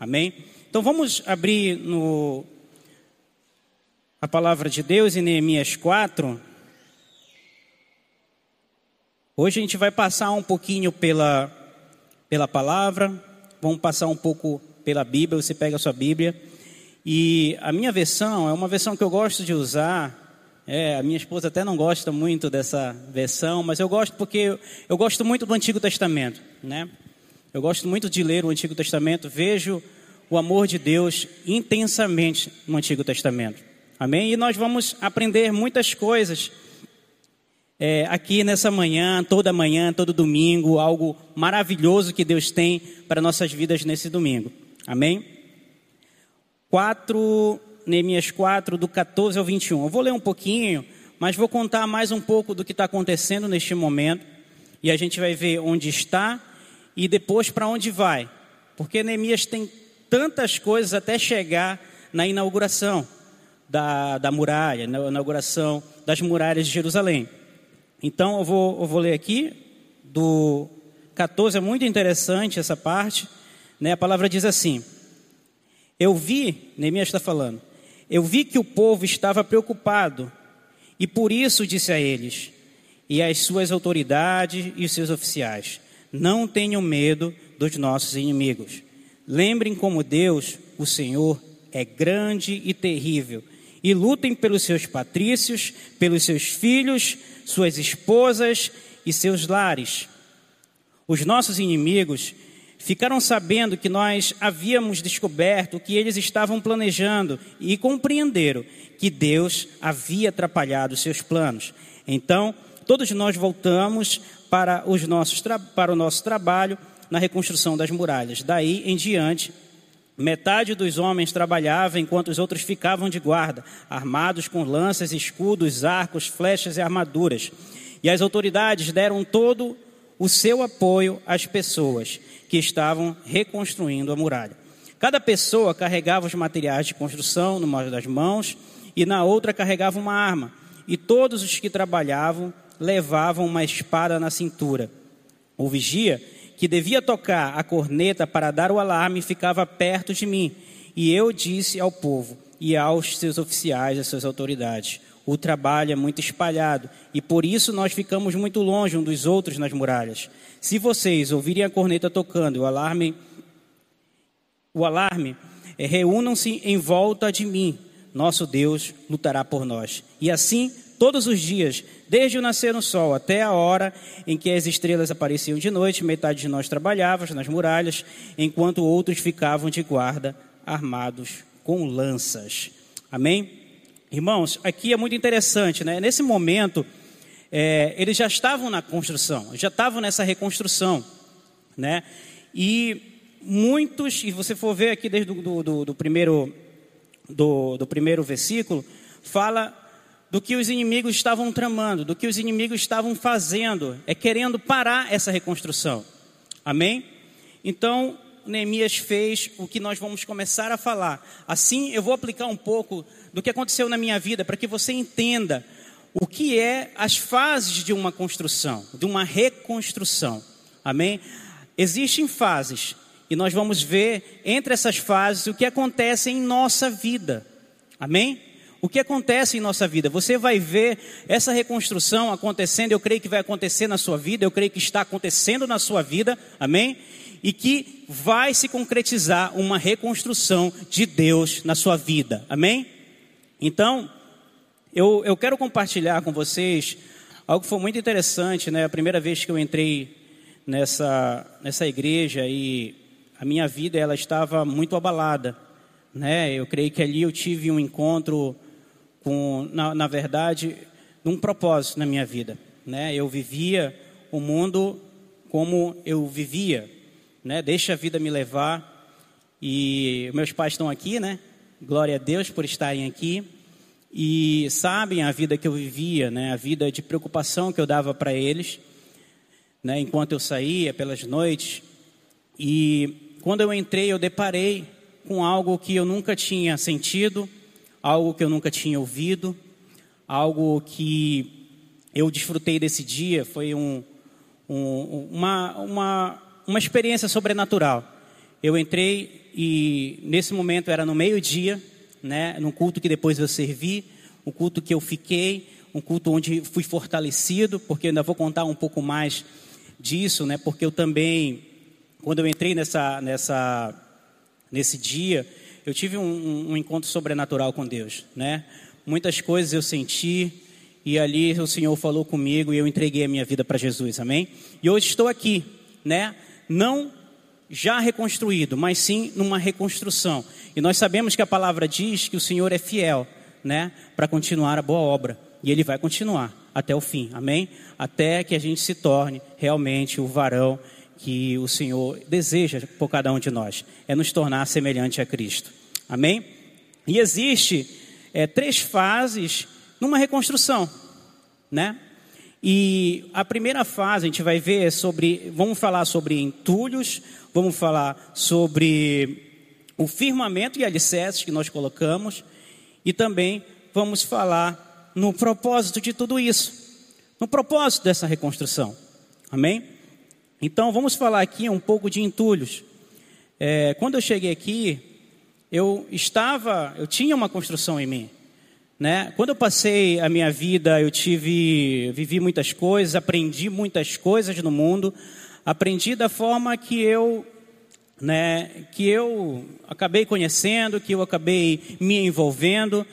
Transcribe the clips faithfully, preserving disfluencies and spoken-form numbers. Amém? Então vamos abrir no, a palavra de Deus em Neemias quatro. Hoje a gente vai passar um pouquinho pela, pela palavra, vamos passar um pouco pela Bíblia, você pega a sua Bíblia. E a minha versão é uma versão que eu gosto de usar, é, a minha esposa até não gosta muito dessa versão, mas eu gosto porque eu, eu gosto muito do Antigo Testamento, né? Eu gosto muito de ler o Antigo Testamento, vejo o amor de Deus intensamente no Antigo Testamento. Amém? E nós vamos aprender muitas coisas. É, aqui nessa manhã, toda manhã, todo domingo, algo maravilhoso que Deus tem para nossas vidas nesse domingo. Amém? quatro, Neemias quatro, do quatorze ao vinte e um. Eu vou ler um pouquinho, mas vou contar mais um pouco do que está acontecendo neste momento. E a gente vai ver onde está e depois para onde vai. Porque Neemias tem tantas coisas até chegar na inauguração da, da muralha, na inauguração das muralhas de Jerusalém. Então eu vou, eu vou ler aqui, do quatorze, é muito interessante essa parte, né? A palavra diz assim: eu vi, Neemias está falando, eu vi que o povo estava preocupado, e por isso disse a eles, e às suas autoridades e os seus oficiais: não tenham medo dos nossos inimigos. Lembrem como Deus, o Senhor, é grande e terrível, e lutem pelos seus patrícios, pelos seus filhos, suas esposas e seus lares. Os nossos inimigos ficaram sabendo que nós havíamos descoberto o que eles estavam planejando e compreenderam que Deus havia atrapalhado seus planos. Então, todos nós voltamos para, os nossos tra- para o nosso trabalho na reconstrução das muralhas. Daí em diante, metade dos homens trabalhava, enquanto os outros ficavam de guarda, armados com lanças, escudos, arcos, flechas e armaduras. E as autoridades deram todo o seu apoio às pessoas que estavam reconstruindo a muralha. Cada pessoa carregava os materiais de construção numa das mãos e na outra carregava uma arma. E todos os que trabalhavam levavam uma espada na cintura. O vigia, que devia tocar a corneta para dar o alarme, ficava perto de mim. E eu disse ao povo e aos seus oficiais, às suas autoridades: o trabalho é muito espalhado, e por isso nós ficamos muito longe um dos outros nas muralhas. Se vocês ouvirem a corneta tocando e o alarme, o alarme, reúnam-se em volta de mim. Nosso Deus lutará por nós. E assim, todos os dias, desde o nascer do sol até a hora em que as estrelas apareciam de noite, metade de nós trabalhava nas muralhas, enquanto outros ficavam de guarda, armados com lanças. Amém? Irmãos, aqui é muito interessante, né? Nesse momento, é, eles já estavam na construção, já estavam nessa reconstrução, né? E muitos, e você for ver aqui desde do, do, do, primeiro, do, do primeiro versículo, fala do que os inimigos estavam tramando, do que os inimigos estavam fazendo, é querendo parar essa reconstrução. Amém? Então, Neemias fez o que nós vamos começar a falar. Assim, eu vou aplicar um pouco do que aconteceu na minha vida, para que você entenda o que é as fases de uma construção, de uma reconstrução. Amém? Existem fases, e nós vamos ver entre essas fases o que acontece em nossa vida. Amém? O que acontece em nossa vida? Você vai ver essa reconstrução acontecendo, eu creio que vai acontecer na sua vida, eu creio que está acontecendo na sua vida, amém? E que vai se concretizar uma reconstrução de Deus na sua vida, amém? Então, eu, eu quero compartilhar com vocês algo que foi muito interessante, né? A primeira vez que eu entrei nessa, nessa igreja e a minha vida ela estava muito abalada, né? Eu creio que ali eu tive um encontro Com, na, na verdade, num propósito na minha vida, né? Eu vivia o mundo como eu vivia, né? Deixa a vida me levar. E meus pais estão aqui, né? Glória a Deus por estarem aqui. E sabem a vida que eu vivia, né? A vida de preocupação que eu dava para eles, né? Enquanto eu saía pelas noites. E quando eu entrei, eu deparei com algo que eu nunca tinha sentido, algo que eu nunca tinha ouvido, algo que eu desfrutei desse dia. Foi um, um, uma, uma, uma experiência sobrenatural. Eu entrei e nesse momento era no meio-dia, né, num culto que depois eu servi, um culto que eu fiquei, um culto onde fui fortalecido, porque eu ainda vou contar um pouco mais disso, né, porque eu também, quando eu entrei nessa, nessa, nesse dia, eu tive um, um encontro sobrenatural com Deus, né? Muitas coisas eu senti e ali o Senhor falou comigo e eu entreguei a minha vida para Jesus, amém? E hoje estou aqui, né? Não já reconstruído, mas sim numa reconstrução. E nós sabemos que a palavra diz que o Senhor é fiel, né, para continuar a boa obra. E Ele vai continuar até o fim, amém? Até que a gente se torne realmente o varão que o Senhor deseja por cada um de nós. É nos tornar semelhante a Cristo, amém? E existe é, três fases numa reconstrução, né? E a primeira fase a gente vai ver é sobre, vamos falar sobre entulhos, vamos falar sobre o firmamento e alicerces que nós colocamos e também vamos falar no propósito de tudo isso, no propósito dessa reconstrução, amém? Então vamos falar aqui um pouco de entulhos. É, quando eu cheguei aqui, eu estava, eu tinha uma construção em mim. Né? Quando eu passei a minha vida, eu tive, vivi muitas coisas, aprendi muitas coisas no mundo, aprendi da forma que eu, né, que eu acabei conhecendo, que eu acabei me envolvendo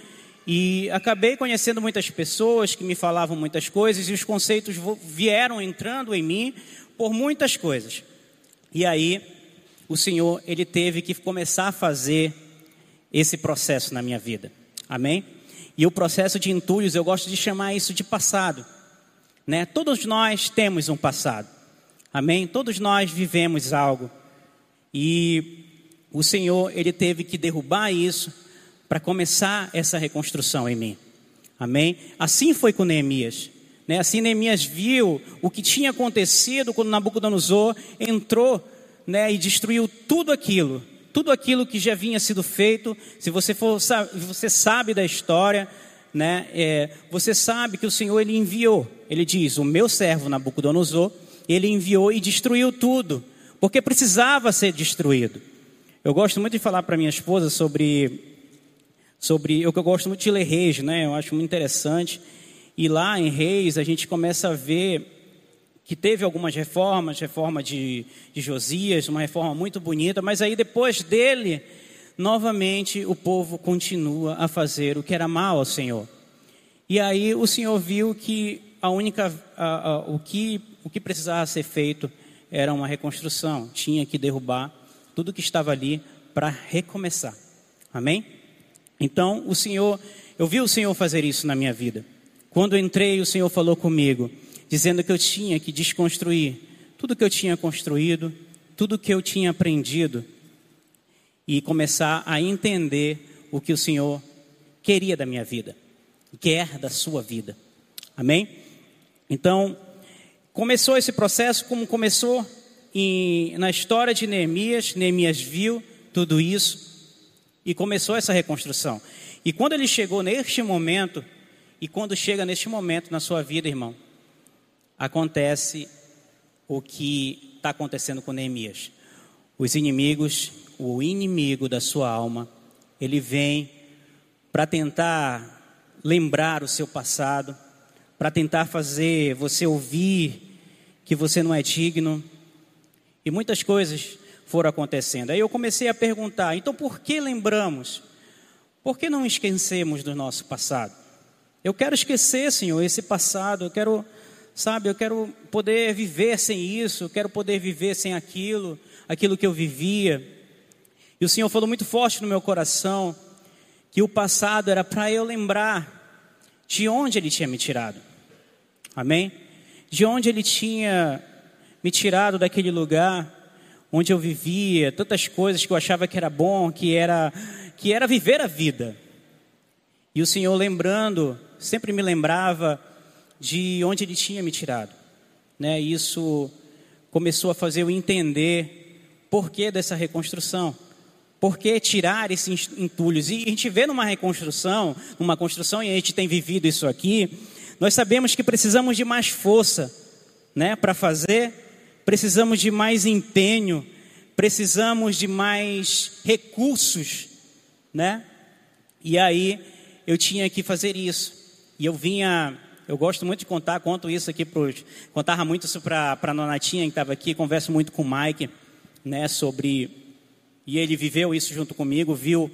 e acabei conhecendo muitas pessoas que me falavam muitas coisas e os conceitos vieram entrando em mim por muitas coisas. E aí, o Senhor, Ele teve que começar a fazer esse processo na minha vida, amém? E o processo de entulhos, eu gosto de chamar isso de passado, né? Todos nós temos um passado, amém? Todos nós vivemos algo. E o Senhor, Ele teve que derrubar isso para começar essa reconstrução em mim, amém? Assim foi com Neemias, né? Assim Neemias viu o que tinha acontecido quando Nabucodonosor entrou, né, e destruiu tudo aquilo. Tudo aquilo que já vinha sido feito, se você for, você sabe da história, né? É, você sabe que o Senhor, Ele enviou. Ele diz, o meu servo Nabucodonosor, ele enviou e destruiu tudo, porque precisava ser destruído. Eu gosto muito de falar para minha esposa sobre, sobre, eu, eu gosto muito de ler Reis, né? Eu acho muito interessante. E lá em Reis, a gente começa a ver que teve algumas reformas, reforma de, de Josias, uma reforma muito bonita, mas aí depois dele, novamente, o povo continua a fazer o que era mal ao Senhor. E aí o Senhor viu que a única, a, a, o, que, o que precisava ser feito era uma reconstrução, tinha que derrubar tudo que estava ali para recomeçar, amém? Então, o Senhor, eu vi o Senhor fazer isso na minha vida. Quando eu entrei, o Senhor falou comigo, dizendo que eu tinha que desconstruir tudo que eu tinha construído, tudo que eu tinha aprendido e começar a entender o que o Senhor queria da minha vida, quer da sua vida, amém? Então, começou esse processo como começou em, na história de Neemias. Neemias viu tudo isso e começou essa reconstrução. E quando ele chegou neste momento, e quando chega neste momento na sua vida, irmão, acontece o que está acontecendo com Neemias. Os inimigos, o inimigo da sua alma, ele vem para tentar lembrar o seu passado, para tentar fazer você ouvir que você não é digno. E muitas coisas foram acontecendo. Aí eu comecei a perguntar, então por que lembramos? Por que não esquecemos do nosso passado? Eu quero esquecer, Senhor, esse passado, eu quero... Sabe, eu quero poder viver sem isso, eu quero poder viver sem aquilo, aquilo que eu vivia. E o Senhor falou muito forte no meu coração que o passado era para eu lembrar de onde Ele tinha me tirado. Amém? De onde Ele tinha me tirado daquele lugar onde eu vivia, tantas coisas que eu achava que era bom, que era, que era viver a vida. E o Senhor lembrando, sempre me lembrava de onde Ele tinha me tirado, né? Isso começou a fazer eu entender porquê dessa reconstrução, porquê tirar esses entulhos. E a gente vê numa reconstrução, numa construção, e a gente tem vivido isso aqui, nós sabemos que precisamos de mais força, né, para fazer, precisamos de mais empenho, precisamos de mais recursos, né? E aí eu tinha que fazer isso. E eu vinha, eu gosto muito de contar, conto isso aqui para os... Contava muito isso para a Nonatinha, que estava aqui, converso muito com o Mike, né, sobre... E ele viveu isso junto comigo, viu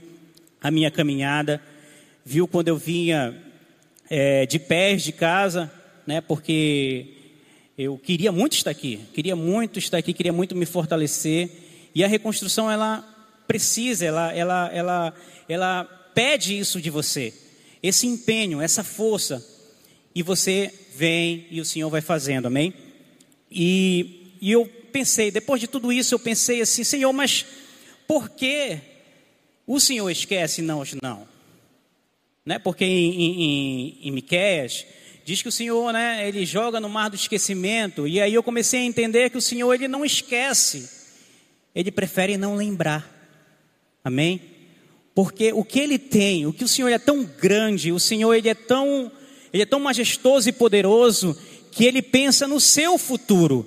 a minha caminhada, viu quando eu vinha é, de pés de casa, né, porque eu queria muito estar aqui, queria muito estar aqui, queria muito me fortalecer. E a reconstrução, ela precisa, ela, ela, ela, ela pede isso de você. Esse empenho, essa força. E você vem e o Senhor vai fazendo, amém? E, e eu pensei, depois de tudo isso, eu pensei assim, Senhor, mas por que o Senhor esquece não os não? Né? Porque em, em, em Miqueias diz que o Senhor, né, ele joga no mar do esquecimento. E aí eu comecei a entender que o Senhor, ele não esquece. Ele prefere não lembrar. Amém? Porque o que ele tem, o que o Senhor é tão grande, o Senhor, ele é tão, ele é tão majestoso e poderoso, que ele pensa no seu futuro.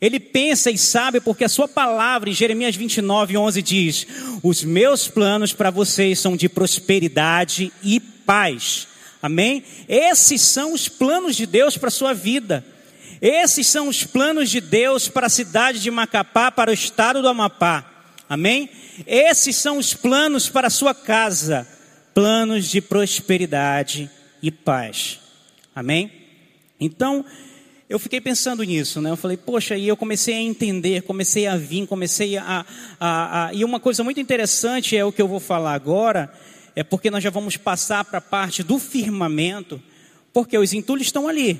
Ele pensa e sabe, porque a sua palavra em Jeremias vinte e nove, onze diz: os meus planos para vocês são de prosperidade e paz. Amém? Esses são os planos de Deus para a sua vida. Esses são os planos de Deus para a cidade de Macapá, para o estado do Amapá. Amém? Esses são os planos para a sua casa. Planos de prosperidade e paz. Amém? Então, eu fiquei pensando nisso, né? Eu falei, poxa, e eu comecei a entender, comecei a vir, comecei a, a, a... E uma coisa muito interessante é o que eu vou falar agora, é porque nós já vamos passar para a parte do firmamento, porque os entulhos estão ali.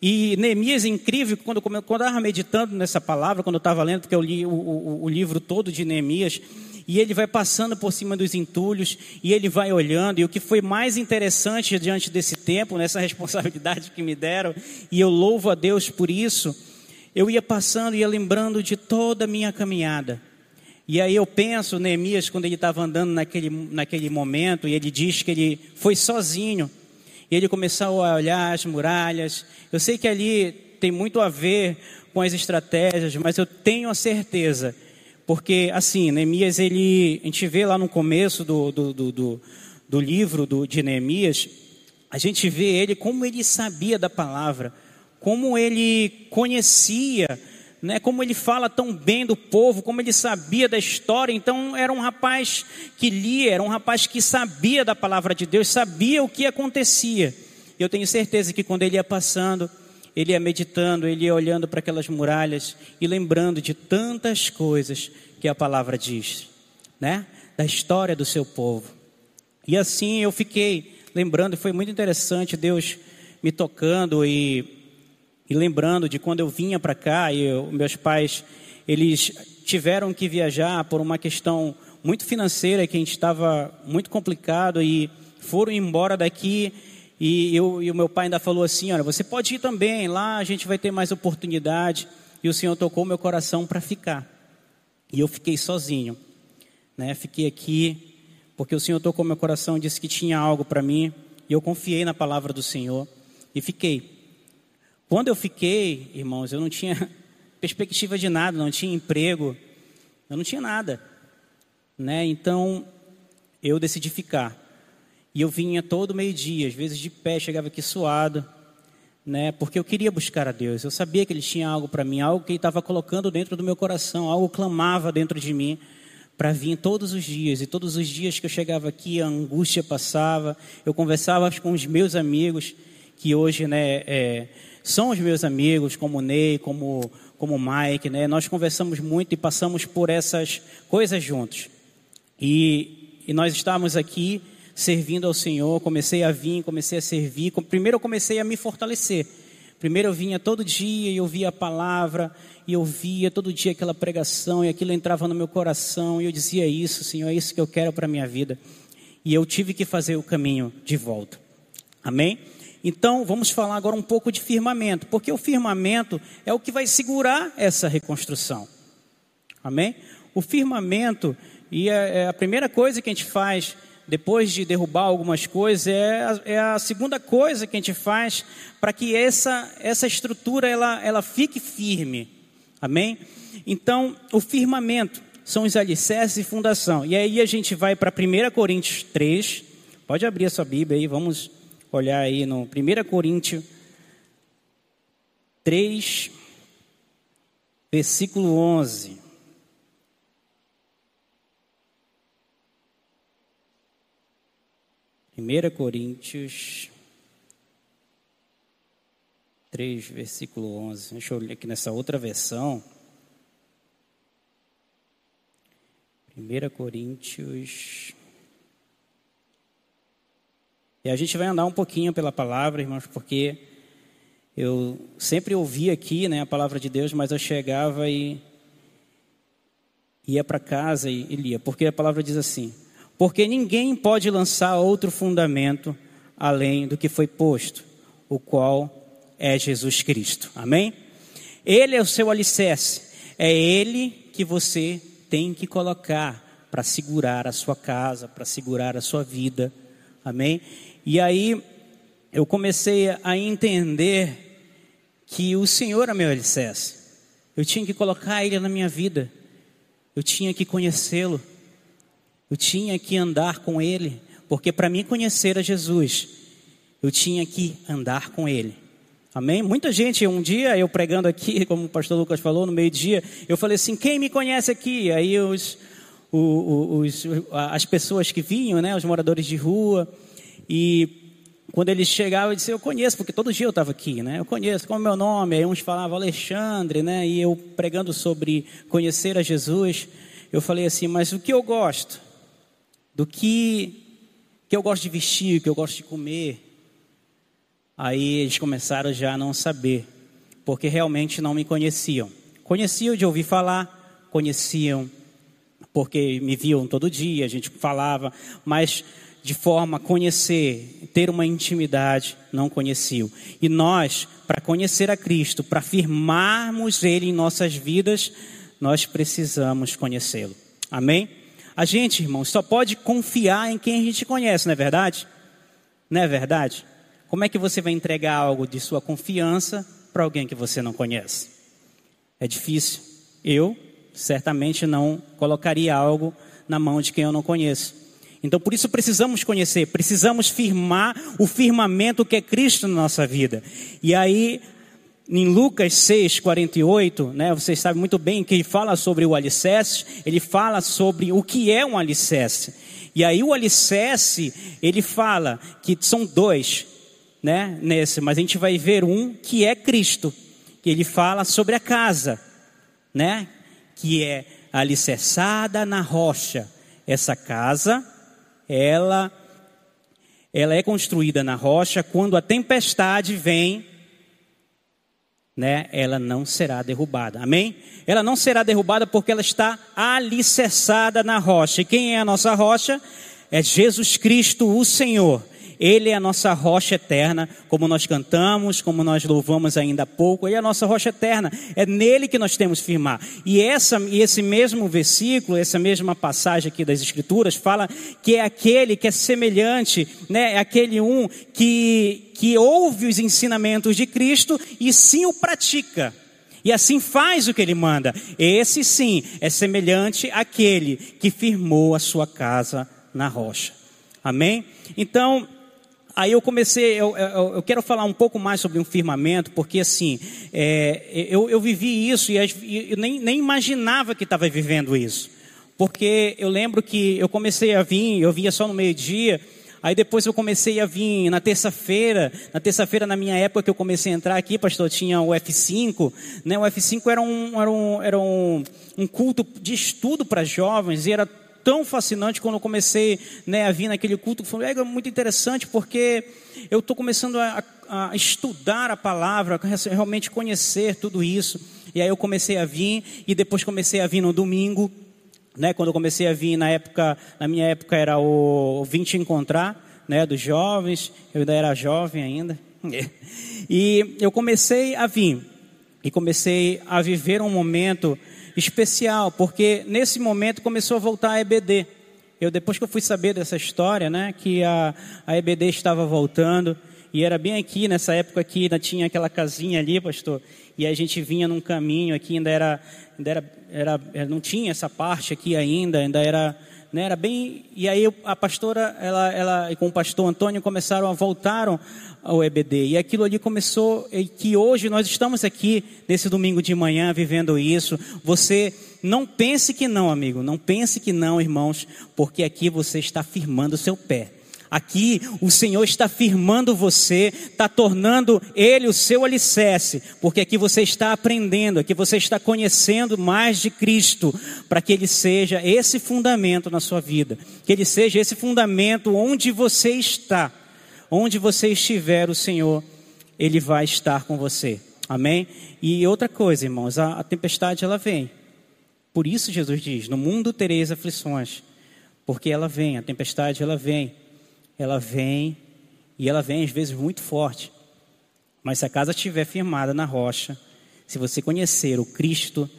E Neemias é incrível, quando eu estava meditando nessa palavra, quando eu estava lendo, porque eu li o, o, o livro todo de Neemias, e ele vai passando por cima dos entulhos, e ele vai olhando, e o que foi mais interessante diante desse tempo, nessa responsabilidade que me deram, e eu louvo a Deus por isso, eu ia passando e ia lembrando de toda a minha caminhada. E aí eu penso, Neemias, quando ele estava andando naquele, naquele momento, e ele diz que ele foi sozinho, e ele começou a olhar as muralhas. Eu sei que ali tem muito a ver com as estratégias, mas eu tenho a certeza, porque assim, Neemias, ele, a gente vê lá no começo do, do, do, do, do livro do, de Neemias, a gente vê ele, como ele sabia da palavra, como ele conhecia, né, como ele fala tão bem do povo, como ele sabia da história. Então era um rapaz que lia, era um rapaz que sabia da palavra de Deus, sabia o que acontecia. E eu tenho certeza que quando ele ia passando, ele ia meditando, ele ia olhando para aquelas muralhas e lembrando de tantas coisas que a palavra diz, né, da história do seu povo. E assim eu fiquei lembrando, e foi muito interessante Deus me tocando e... E lembrando de quando eu vinha para cá, e eu, meus pais, eles tiveram que viajar por uma questão muito financeira, que a gente estava muito complicado, e foram embora daqui, e, eu, e o meu pai ainda falou assim, olha, você pode ir também, lá a gente vai ter mais oportunidade, e o Senhor tocou meu coração para ficar. E eu fiquei sozinho, né? Fiquei aqui, porque o Senhor tocou meu coração, disse que tinha algo para mim, e eu confiei na palavra do Senhor, e fiquei. Quando eu fiquei, irmãos, eu não tinha perspectiva de nada, não tinha emprego, eu não tinha nada, né? Então, eu decidi ficar. E eu vinha todo meio-dia, às vezes de pé, chegava aqui suado, né? Porque eu queria buscar a Deus. Eu sabia que Ele tinha algo para mim, algo que Ele estava colocando dentro do meu coração, algo clamava dentro de mim para vir todos os dias. E todos os dias que eu chegava aqui, a angústia passava, eu conversava com os meus amigos, que hoje, né, é... são os meus amigos, como o Ney, como como o Mike, né? Nós conversamos muito e passamos por essas coisas juntos. E, e nós estávamos aqui servindo ao Senhor, comecei a vir, comecei a servir. Primeiro eu comecei a me fortalecer. Primeiro eu vinha todo dia e ouvia a palavra, e eu via todo dia aquela pregação, e aquilo entrava no meu coração, e eu dizia isso, Senhor, é isso que eu quero para a minha vida. E eu tive que fazer o caminho de volta. Amém? Então, vamos falar agora um pouco de firmamento, porque o firmamento é o que vai segurar essa reconstrução. Amém? O firmamento, e a, a primeira coisa que a gente faz, depois de derrubar algumas coisas, é a, é a segunda coisa que a gente faz para que essa, essa estrutura ela, ela fique firme. Amém? Então, o firmamento, são os alicerces e fundação. E aí a gente vai para primeira Coríntios três. Pode abrir a sua Bíblia aí, vamos olhar aí no primeira Coríntios três, versículo onze. primeira Coríntios três, versículo onze. Deixa eu ler aqui nessa outra versão. primeira Coríntios. E a gente vai andar um pouquinho pela palavra, irmãos, porque eu sempre ouvi aqui, né, a palavra de Deus, mas eu chegava e ia para casa e, e lia. Porque a palavra diz assim: porque ninguém pode lançar outro fundamento além do que foi posto, o qual é Jesus Cristo. Amém? Ele é o seu alicerce. É ele que você tem que colocar para segurar a sua casa, para segurar a sua vida. Amém? E aí eu comecei a entender que o Senhor é meu alicerce. Eu tinha que colocar Ele na minha vida. Eu tinha que conhecê-lo. Eu tinha que andar com Ele. Porque para mim conhecer a Jesus, eu tinha que andar com Ele. Amém? Muita gente, um dia eu pregando aqui, como o pastor Lucas falou, no meio-dia, eu falei assim: quem me conhece aqui? Aí os, os, os, as pessoas que vinham, né, os moradores de rua, e quando eles chegavam, eu disse: eu conheço, porque todo dia eu estava aqui, né? Eu conheço, como é o meu nome? Aí uns falavam Alexandre, né? E eu pregando sobre conhecer a Jesus, eu falei assim: mas o que eu gosto? Do que, que eu gosto de vestir, que eu gosto de comer? Aí eles começaram já a não saber, porque realmente não me conheciam. Conheciam de ouvir falar, conheciam porque me viam todo dia, a gente falava, mas de forma a conhecer, ter uma intimidade, não conheciam. E nós, para conhecer a Cristo, para firmarmos Ele em nossas vidas, nós precisamos conhecê-lo. Amém? A gente, irmãos, só pode confiar em quem a gente conhece, não é verdade? Não é verdade? Como é que você vai entregar algo de sua confiança para alguém que você não conhece? É difícil. Eu, certamente, não colocaria algo na mão de quem eu não conheço. Então, por isso, precisamos conhecer. Precisamos firmar o firmamento que é Cristo na nossa vida. E aí, em Lucas seis, quarenta e oito, né, vocês sabem muito bem que ele fala sobre o alicerce. Ele fala sobre o que é um alicerce. E aí, o alicerce, ele fala que são dois, né, nesse, mas a gente vai ver um que é Cristo, que ele fala sobre a casa, né, que é alicerçada na rocha. Essa casa, ela, ela é construída na rocha. Quando a tempestade vem, né, ela não será derrubada. Amém? Ela não será derrubada porque ela está alicerçada na rocha. E quem é a nossa rocha? É Jesus Cristo, o Senhor. Ele é a nossa rocha eterna, como nós cantamos, como nós louvamos ainda há pouco. Ele é a nossa rocha eterna, é nele que nós temos que firmar. E, essa, e esse mesmo versículo, essa mesma passagem aqui das Escrituras, fala que é aquele que é semelhante, né? É aquele um que, que ouve os ensinamentos de Cristo e sim o pratica. E assim faz o que ele manda. Esse sim é semelhante àquele que firmou a sua casa na rocha. Amém? Então, aí eu comecei, eu, eu, eu quero falar um pouco mais sobre um firmamento, porque assim, é, eu, eu vivi isso e eu nem, nem imaginava que estava vivendo isso. Porque eu lembro que eu comecei a vir, eu vinha só no meio-dia, aí depois eu comecei a vir na terça-feira, na terça-feira na minha época que eu comecei a entrar aqui, pastor, tinha o F cinco, né? O F cinco era um, era um, era um, um culto de estudo para jovens e era tão fascinante quando eu comecei, né, a vir naquele culto, foi muito interessante porque eu estou começando a, a estudar a palavra, a realmente conhecer tudo isso. E aí eu comecei a vir e depois comecei a vir no domingo, né, quando eu comecei a vir na época, na minha época era o, o Vim Te Encontrar, né, dos jovens, eu ainda era jovem ainda, e eu comecei a vir e comecei a viver um momento especial, porque nesse momento começou a voltar a E B D. Eu, depois que eu fui saber dessa história, né, que a, a E B D estava voltando, E era bem aqui, nessa época aqui, ainda tinha aquela casinha ali, pastor. E a gente vinha num caminho aqui, ainda era... Ainda era, era não tinha essa parte aqui ainda, ainda era... Né, era bem, e aí a pastora ela, ela, com o pastor Antônio começaram a voltaram ao E B D e aquilo ali começou, e que hoje nós estamos aqui nesse domingo de manhã vivendo isso. Você não pense que não, amigo, não pense que não, irmãos, porque aqui você está firmando o seu pé. Aqui o Senhor está firmando você, está tornando Ele o seu alicerce, porque aqui você está aprendendo, aqui você está conhecendo mais de Cristo, para que Ele seja esse fundamento na sua vida, que Ele seja esse fundamento onde você está, onde você estiver, o Senhor, Ele vai estar com você, amém? E outra coisa, irmãos, a, a tempestade ela vem, por isso Jesus diz, no mundo tereis aflições, porque ela vem, a tempestade ela vem, ela vem, e ela vem às vezes muito forte. Mas se a casa estiver firmada na rocha, se você conhecer o Cristo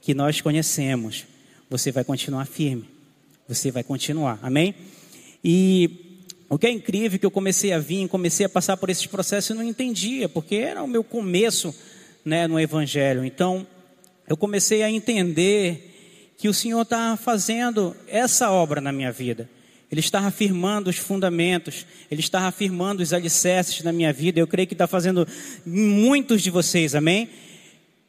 que nós conhecemos, você vai continuar firme. Você vai continuar, amém? E o que é incrível é que eu comecei a vir, comecei a passar por esses processos e não entendia, porque era o meu começo, né, no Evangelho. Então, eu comecei a entender que o Senhor está fazendo essa obra na minha vida. Ele está afirmando os fundamentos, Ele está afirmando os alicerces na minha vida. Eu creio que está fazendo muitos de vocês, amém?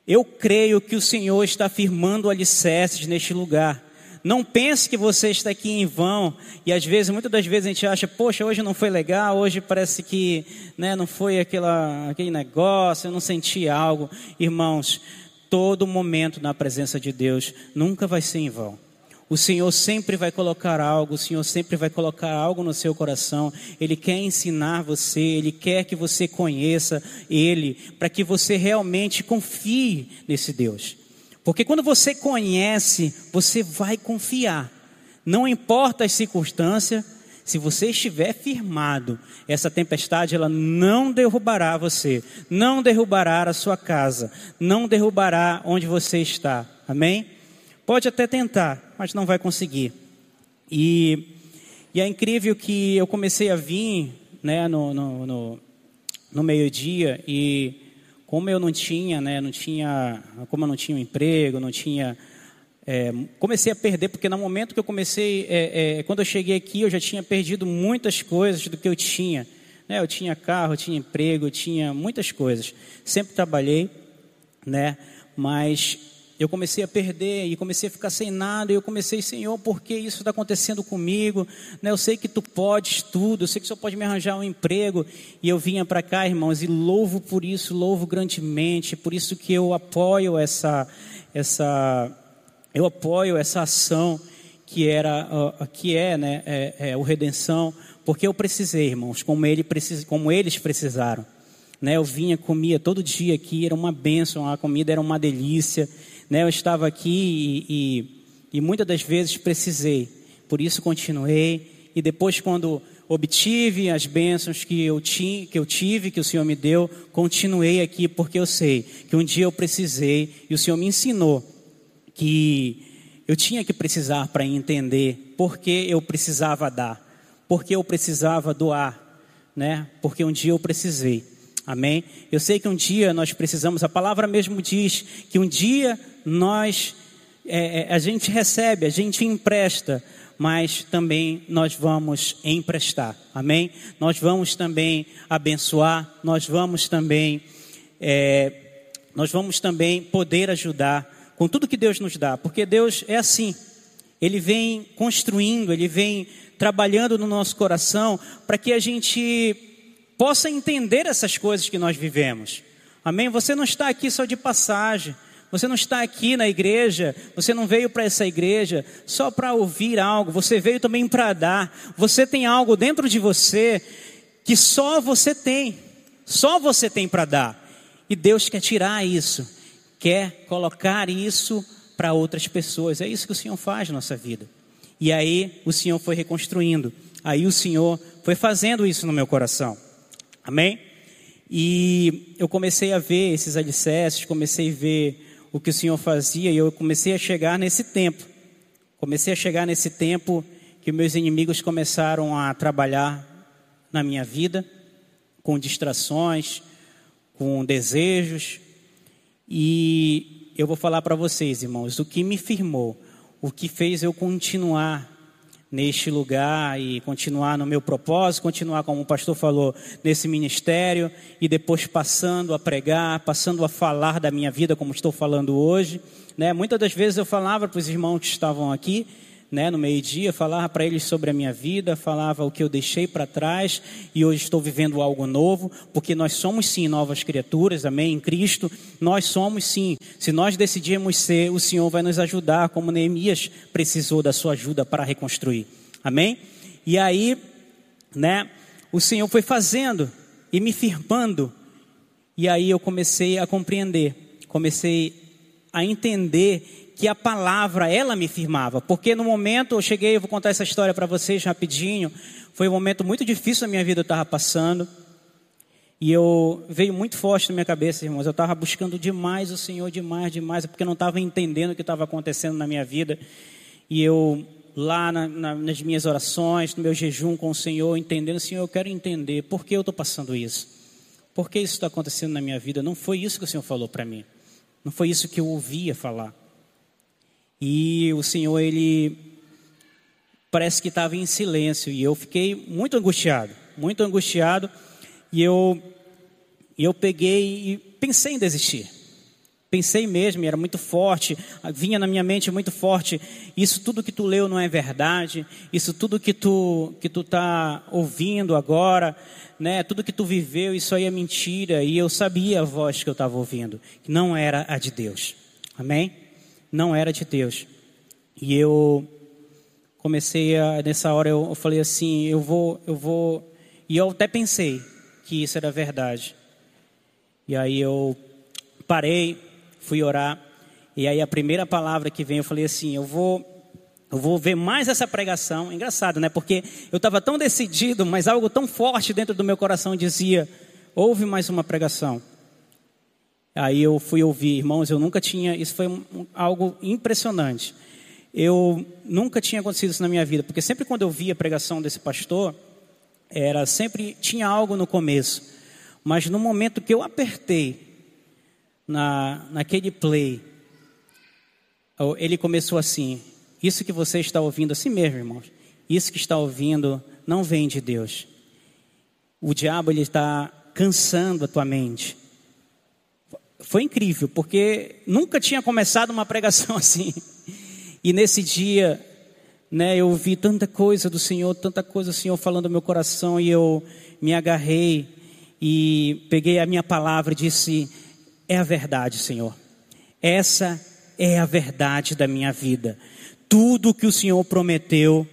Eu creio que o Senhor está afirmando alicerces neste lugar. Não pense que você está aqui em vão. E às vezes, muitas das vezes a gente acha, poxa, hoje não foi legal, hoje parece que, né, não foi aquela, aquele negócio, eu não senti algo. Irmãos, todo momento na presença de Deus nunca vai ser em vão. O Senhor sempre vai colocar algo, o Senhor sempre vai colocar algo no seu coração. Ele quer ensinar você, Ele quer que você conheça Ele, para que você realmente confie nesse Deus. Porque quando você conhece, você vai confiar. Não importa as circunstâncias, se você estiver firmado, essa tempestade ela não derrubará você, não derrubará a sua casa, não derrubará onde você está, amém? Pode até tentar, mas não vai conseguir. E, e é incrível que eu comecei a vir, né, no, no, no, no meio-dia, e como eu não tinha, né, não tinha, como eu não tinha um emprego, não tinha, é, comecei a perder, porque no momento que eu comecei, é, é, quando eu cheguei aqui, eu já tinha perdido muitas coisas do que eu tinha. Né, eu tinha carro, eu tinha emprego, eu tinha muitas coisas. Sempre trabalhei, né, mas eu comecei a perder e comecei a ficar sem nada. E eu comecei, Senhor, por que isso está acontecendo comigo? Né? Eu sei que Tu podes tudo, eu sei que o Senhor pode me arranjar um emprego. E eu vinha para cá, irmãos, e louvo por isso, louvo grandemente. Por isso que eu apoio essa, essa, eu apoio essa ação que, era, que é, né, é, é o Redenção. Porque eu precisei, irmãos, como, ele precis, como eles precisaram. Né? Eu vinha, comia todo dia aqui, era uma bênção, a comida era uma delícia. Eu estava aqui e, e, e muitas das vezes precisei, por isso continuei. E depois, quando obtive as bênçãos que eu, ti, que eu tive, que o Senhor me deu, continuei aqui, porque eu sei que um dia eu precisei e o Senhor me ensinou que eu tinha que precisar para entender porque eu precisava dar, porque eu precisava doar, né? Porque um dia eu precisei. Amém? Eu sei que um dia nós precisamos, a palavra mesmo diz que um dia nós, é, a gente recebe, a gente empresta, mas também nós vamos emprestar, amém? Nós vamos também abençoar, nós vamos também, é, nós vamos também poder ajudar com tudo que Deus nos dá, porque Deus é assim, Ele vem construindo, Ele vem trabalhando no nosso coração para que a gente possa entender essas coisas que nós vivemos, amém? Você não está aqui só de passagem, você não está aqui na igreja, você não veio para essa igreja só para ouvir algo, você veio também para dar, você tem algo dentro de você que só você tem, só você tem para dar, e Deus quer tirar isso, quer colocar isso para outras pessoas, é isso que o Senhor faz na nossa vida, e aí o Senhor foi reconstruindo, aí o Senhor foi fazendo isso no meu coração. Amém? E eu comecei a ver esses alicerces, comecei a ver o que o Senhor fazia, e eu comecei a chegar nesse tempo. Comecei a chegar nesse tempo que meus inimigos começaram a trabalhar na minha vida, com distrações, com desejos. E eu vou falar para vocês, irmãos, o que me firmou, o que fez eu continuar neste lugar e continuar no meu propósito, continuar, como o pastor falou, nesse ministério e depois passando a pregar, passando a falar da minha vida, como estou falando hoje, né? Muitas das vezes eu falava para os irmãos que estavam aqui, né, no meio-dia, falava para eles sobre a minha vida, falava o que eu deixei para trás e hoje estou vivendo algo novo, porque nós somos sim novas criaturas, amém, em Cristo, nós somos sim, se nós decidirmos ser, o Senhor vai nos ajudar, como Neemias precisou da sua ajuda para reconstruir, amém? E aí, né, o Senhor foi fazendo e me firmando, e aí eu comecei a compreender, comecei a entender que a palavra, ela me firmava. Porque no momento, eu cheguei, eu vou contar essa história para vocês rapidinho. Foi um momento muito difícil na minha vida, eu estava passando. E eu, veio muito forte na minha cabeça, irmãos. Eu estava buscando demais o Senhor, demais, demais. Porque eu não estava entendendo o que estava acontecendo na minha vida. E eu, lá na, na, nas minhas orações, no meu jejum com o Senhor, entendendo, Senhor, eu quero entender por que eu estou passando isso. Por que isso está acontecendo na minha vida? Não foi isso que o Senhor falou para mim. Não foi isso que eu ouvia falar. E o Senhor, ele parece que estava em silêncio. E eu fiquei muito angustiado, muito angustiado. E eu, eu peguei e pensei em desistir. Pensei mesmo, era muito forte, vinha na minha mente muito forte. Isso tudo que tu leu não é verdade. Isso tudo que tu que tu tá ouvindo agora, né? Tudo que tu viveu, isso aí é mentira. E eu sabia a voz que eu estava ouvindo, que não era a de Deus. Amém? Não era de Deus. E eu comecei a... Nessa hora eu, eu falei assim, eu vou, eu vou... E eu até pensei que isso era verdade. E aí eu parei, fui orar. E aí a primeira palavra que vem, eu falei assim, eu vou, eu vou ver mais essa pregação. Engraçado, né? Porque eu estava tão decidido, mas algo tão forte dentro do meu coração dizia, ouve mais uma pregação. Aí eu fui ouvir, irmãos, eu nunca tinha, isso foi um, algo impressionante. Eu nunca tinha acontecido isso na minha vida, porque sempre quando eu via a pregação desse pastor, era sempre, tinha algo no começo. Mas no momento que eu apertei na, naquele play, ele começou assim, isso que você está ouvindo, assim mesmo, irmãos, isso que está ouvindo não vem de Deus. O diabo, ele está cansando a tua mente. Foi incrível, porque nunca tinha começado uma pregação assim. E nesse dia, né, eu ouvi tanta coisa do Senhor, tanta coisa do Senhor falando no meu coração. E eu me agarrei e peguei a minha palavra e disse, é a verdade, Senhor. Essa é a verdade da minha vida. Tudo que o Senhor prometeu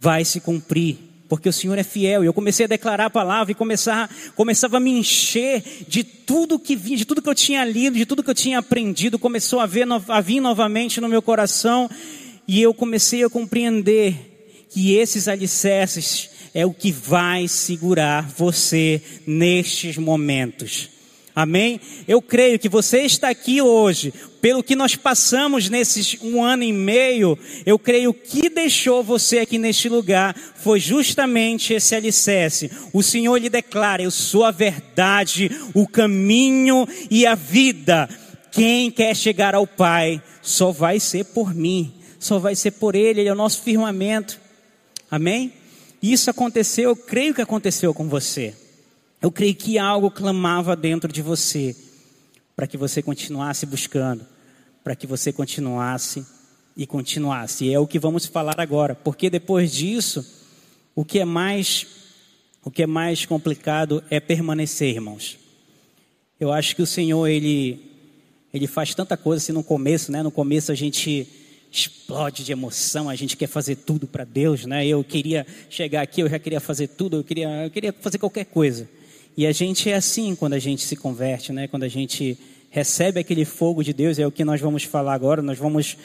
vai se cumprir. Porque o Senhor é fiel. E eu comecei a declarar a palavra e começava, começava a me encher de tudo que vinha, de tudo que eu tinha lido, de tudo que eu tinha aprendido. Começou a, ver, a vir novamente no meu coração. E eu comecei a compreender que esses alicerces é o que vai segurar você nestes momentos. Amém? Eu creio que você está aqui hoje, pelo que nós passamos nesses um ano e meio, eu creio que deixou você aqui neste lugar foi justamente esse alicerce. O Senhor lhe declara, eu sou a verdade, o caminho e a vida. Quem quer chegar ao Pai só vai ser por mim, só vai ser por Ele, Ele é o nosso firmamento. Amém? Isso aconteceu, eu creio que aconteceu com você. Eu creio que algo clamava dentro de você, para que você continuasse buscando, para que você continuasse e continuasse. E é o que vamos falar agora, porque depois disso, o que é mais, o que é mais complicado é permanecer, irmãos. Eu acho que o Senhor, Ele, ele faz tanta coisa assim no começo, né? No começo a gente explode de emoção, a gente quer fazer tudo para Deus, né? Eu queria chegar aqui, eu já queria fazer tudo, eu queria, eu queria fazer qualquer coisa. E a gente é assim quando a gente se converte, né? Quando a gente recebe aquele fogo de Deus, é o que nós vamos falar agora. Nós vamos,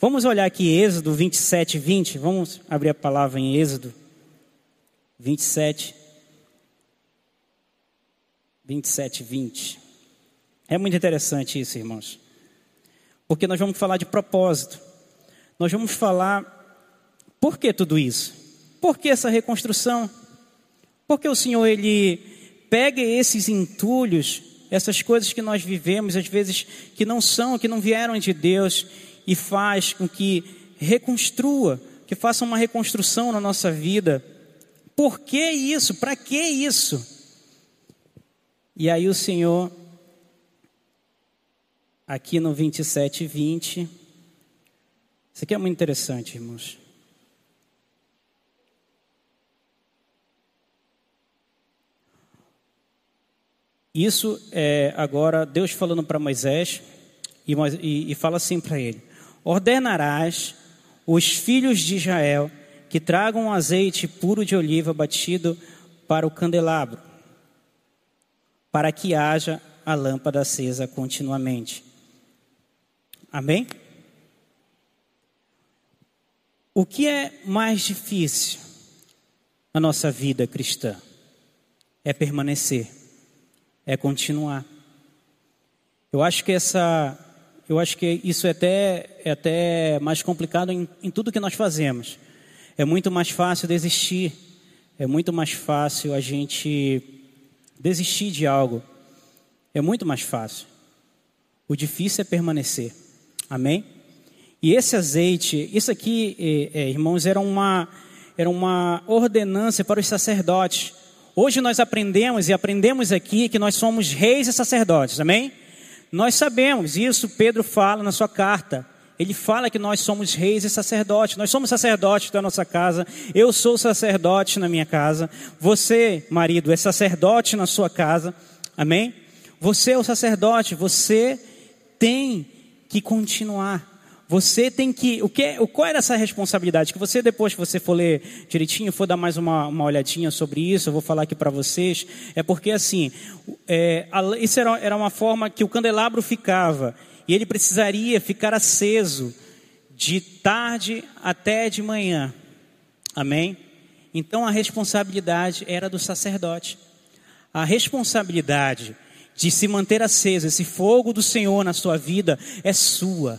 vamos olhar aqui Êxodo vinte e sete, vinte. Vamos abrir a palavra em Êxodo vinte e sete, vinte e sete, vinte. É muito interessante isso, irmãos. Porque nós vamos falar de propósito. Nós vamos falar por que tudo isso? Por que essa reconstrução? Por que o Senhor, Ele... Pega esses entulhos, essas coisas que nós vivemos, às vezes que não são, que não vieram de Deus, e faz com que reconstrua, que faça uma reconstrução na nossa vida. Por que isso? Para que isso? E aí o Senhor, aqui no vinte e sete, vinte, isso aqui é muito interessante, irmãos. Isso é agora Deus falando para Moisés, e, e, e fala assim para ele: ordenarás os filhos de Israel que tragam um azeite puro de oliva batido para o candelabro, para que haja a lâmpada acesa continuamente. Amém? O que é mais difícil na nossa vida cristã? É permanecer, é continuar. Eu acho que essa, eu acho que isso é até, é até mais complicado em, em tudo que nós fazemos. É muito mais fácil desistir, é muito mais fácil a gente desistir de algo. É muito mais fácil. O difícil é permanecer. Amém? E esse azeite, isso aqui, é, é, irmãos, era uma, era uma ordenança para os sacerdotes. Hoje nós aprendemos e aprendemos aqui que nós somos reis e sacerdotes, amém? Nós sabemos, isso Pedro fala na sua carta. Ele fala que nós somos reis e sacerdotes. Nós somos sacerdotes da nossa casa. Eu sou sacerdote na minha casa. Você, marido, é sacerdote na sua casa, amém? Você é o sacerdote, você tem que continuar. Você tem que... O que, qual era essa responsabilidade? Que você, depois que você for ler direitinho, for dar mais uma, uma olhadinha sobre isso, eu vou falar aqui para vocês. É porque, assim, é, a, isso era, era uma forma que o candelabro ficava. E ele precisaria ficar aceso de tarde até de manhã. Amém? Então, a responsabilidade era do sacerdote. A responsabilidade de se manter aceso, esse fogo do Senhor na sua vida, é sua.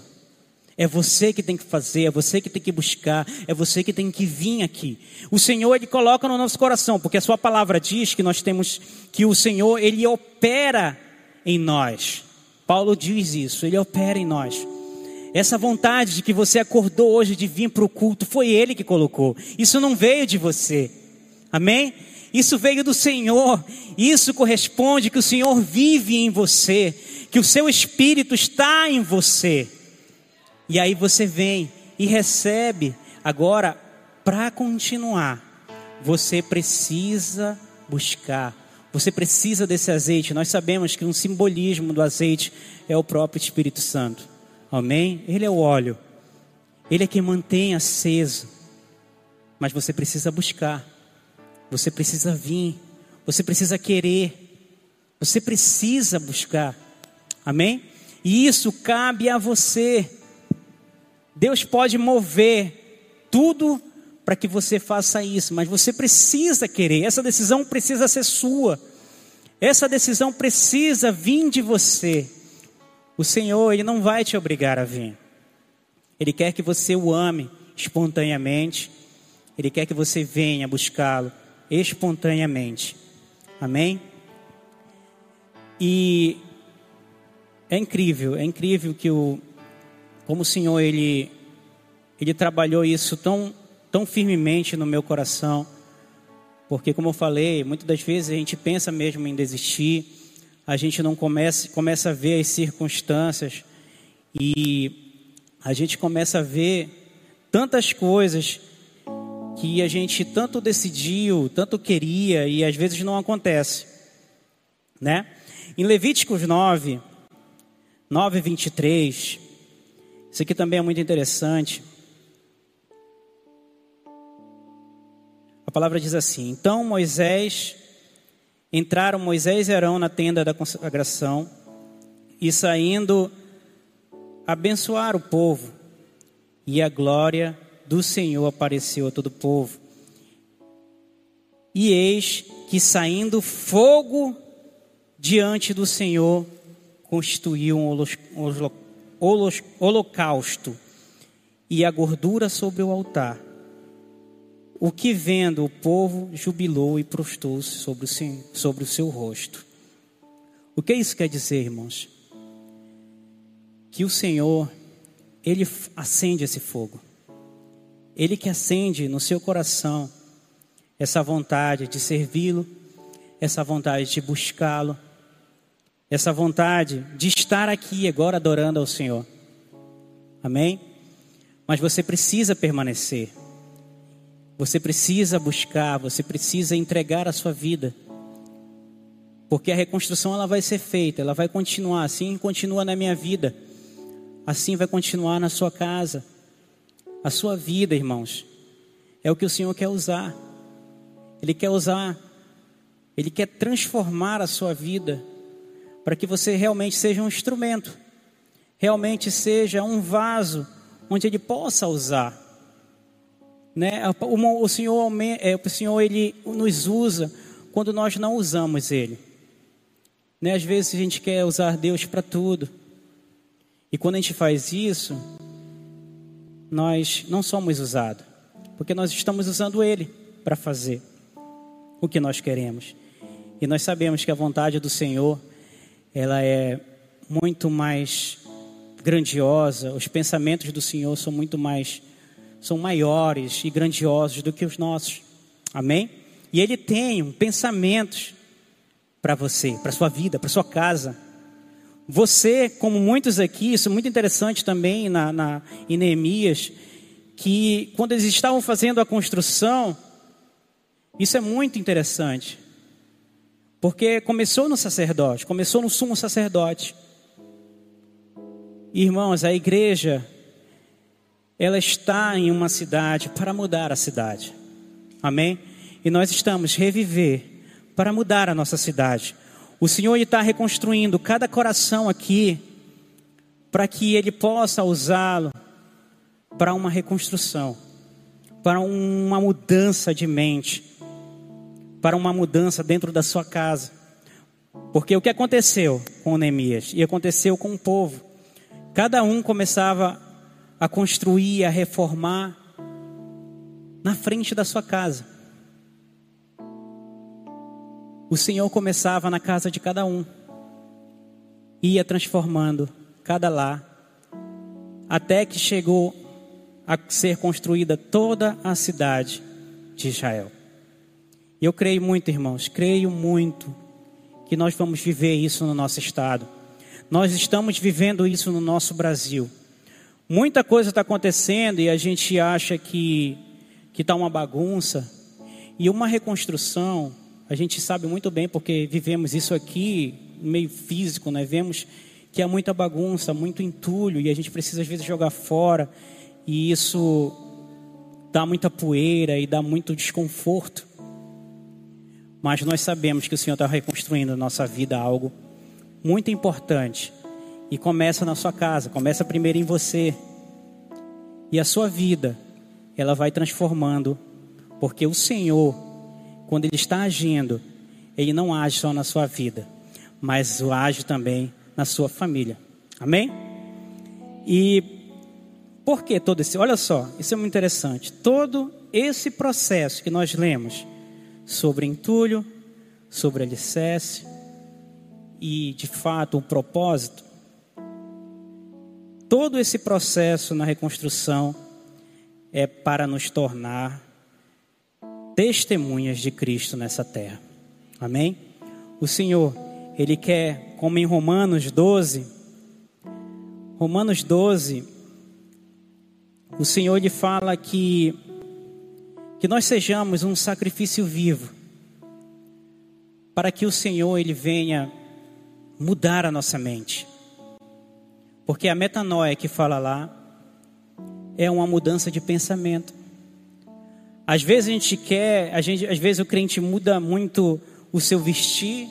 É você que tem que fazer, é você que tem que buscar, é você que tem que vir aqui. O Senhor, Ele coloca no nosso coração, porque a sua palavra diz que nós temos, que o Senhor, Ele opera em nós. Paulo diz isso, Ele opera em nós. Essa vontade de que você acordou hoje de vir para o culto, foi Ele que colocou. Isso não veio de você, amém? Isso veio do Senhor, isso corresponde que o Senhor vive em você, que o seu Espírito está em você. E aí você vem e recebe. Agora, para continuar, você precisa buscar. Você precisa desse azeite. Nós sabemos que um simbolismo do azeite é o próprio Espírito Santo. Amém? Ele é o óleo. Ele é quem mantém aceso. Mas você precisa buscar. Você precisa vir. Você precisa querer. Você precisa buscar. Amém? E isso cabe a você. Deus pode mover tudo para que você faça isso, mas você precisa querer. Essa decisão precisa ser sua. Essa decisão precisa vir de você. O Senhor, Ele não vai te obrigar a vir. Ele quer que você o ame espontaneamente. Ele quer que você venha buscá-lo espontaneamente. Amém? E é incrível, é incrível que o... Como o Senhor, Ele, Ele trabalhou isso tão, tão firmemente no meu coração. Porque, como eu falei, muitas das vezes a gente pensa mesmo em desistir. A gente não começa, começa a ver as circunstâncias. E a gente começa a ver tantas coisas que a gente tanto decidiu, tanto queria, e às vezes não acontece, né? Em Levíticos nove, nove, vinte e três... Isso aqui também é muito interessante. A palavra diz assim: então Moisés, entraram Moisés e Arão na tenda da consagração e, saindo, abençoaram o povo. E a glória do Senhor apareceu a todo o povo. E eis que, saindo fogo diante do Senhor, constituiu um holocausto. holocausto e a gordura sobre o altar, O que vendo o povo jubilou e prostou-se sobre, sobre o seu rosto. O que isso quer dizer, irmãos? Que o Senhor, Ele acende esse fogo. Ele que acende no seu coração essa vontade de servi-lo, essa vontade de buscá-lo, essa vontade de estar aqui agora adorando ao Senhor. Amém? Mas você precisa permanecer. Você precisa buscar, você precisa entregar a sua vida. Porque a reconstrução ela vai ser feita, ela vai continuar. Assim continua na minha vida. Assim vai continuar na sua casa. A sua vida, irmãos, é o que o Senhor quer usar. Ele quer usar, Ele quer transformar a sua vida para que você realmente seja um instrumento, realmente seja um vaso onde Ele possa usar. Né? O Senhor, o Senhor Ele nos usa quando nós não usamos Ele. Né? Às vezes a gente quer usar Deus para tudo. E quando a gente faz isso, nós não somos usados, porque nós estamos usando Ele para fazer o que nós queremos. E nós sabemos que a vontade do Senhor, ela é muito mais grandiosa, os pensamentos do Senhor são muito mais, são maiores e grandiosos do que os nossos. Amém? E Ele tem pensamentos para você, para sua vida, para sua casa. Você, como muitos aqui, isso é muito interessante também na, na, em Neemias, que quando eles estavam fazendo a construção, isso é muito interessante, porque começou no sacerdote, começou no sumo sacerdote. Irmãos, a igreja, ela está em uma cidade para mudar a cidade, amém? E nós estamos reviver para mudar a nossa cidade. O Senhor está reconstruindo cada coração aqui para que Ele possa usá-lo para uma reconstrução, para uma mudança de mente, para uma mudança dentro da sua casa. Porque o que aconteceu com Neemias e aconteceu com o povo? Cada um começava a construir, a reformar na frente da sua casa. O Senhor começava na casa de cada um, ia transformando cada lar, até que chegou a ser construída toda a cidade de Israel. E eu creio muito, irmãos, creio muito que nós vamos viver isso no nosso estado. Nós estamos vivendo isso no nosso Brasil. Muita coisa está acontecendo e a gente acha que está uma bagunça, e uma reconstrução... A gente sabe muito bem, porque vivemos isso aqui, meio físico, né? Vemos que há muita bagunça, muito entulho, e a gente precisa às vezes jogar fora, e isso dá muita poeira e dá muito desconforto. Mas nós sabemos que o Senhor está reconstruindo na nossa vida algo muito importante, e começa na sua casa, começa primeiro em você, e a sua vida, ela vai transformando, porque o Senhor, quando Ele está agindo, Ele não age só na sua vida, mas o age também na sua família. Amém? E por que todo esse... Olha só, isso é muito interessante. Todo esse processo que nós lemos sobre entulho, sobre alicerce e, de fato, o propósito, todo esse processo na reconstrução é para nos tornar testemunhas de Cristo nessa terra. Amém? O Senhor, Ele quer, como em Romanos doze, Romanos doze, o Senhor, Ele fala que, que nós sejamos um sacrifício vivo, para que o Senhor, Ele venha mudar a nossa mente. Porque a metanoia que fala lá é uma mudança de pensamento. Às vezes a gente quer, a gente, às vezes o crente muda muito o seu vestir,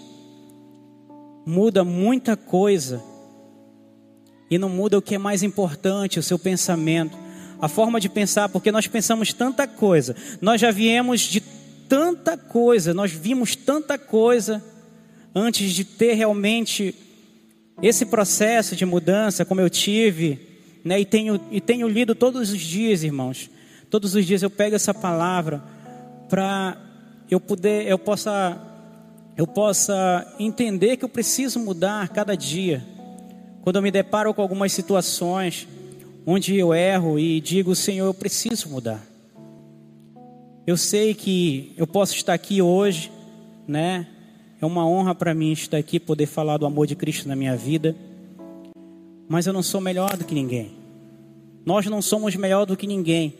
muda muita coisa e não muda o que é mais importante, o seu pensamento, a forma de pensar, porque nós pensamos tanta coisa, nós já viemos de tanta coisa, nós vimos tanta coisa antes de ter realmente esse processo de mudança como eu tive, né? E tenho, e tenho lido todos os dias, irmãos. Todos os dias eu pego essa palavra para eu poder, eu possa, eu possa entender que eu preciso mudar cada dia. Quando eu me deparo com algumas situações onde eu erro e digo, Senhor, eu preciso mudar. Eu sei que eu posso estar aqui hoje, né? É uma honra para mim estar aqui, poder falar do amor de Cristo na minha vida. Mas eu não sou melhor do que ninguém. Nós não somos melhor do que ninguém.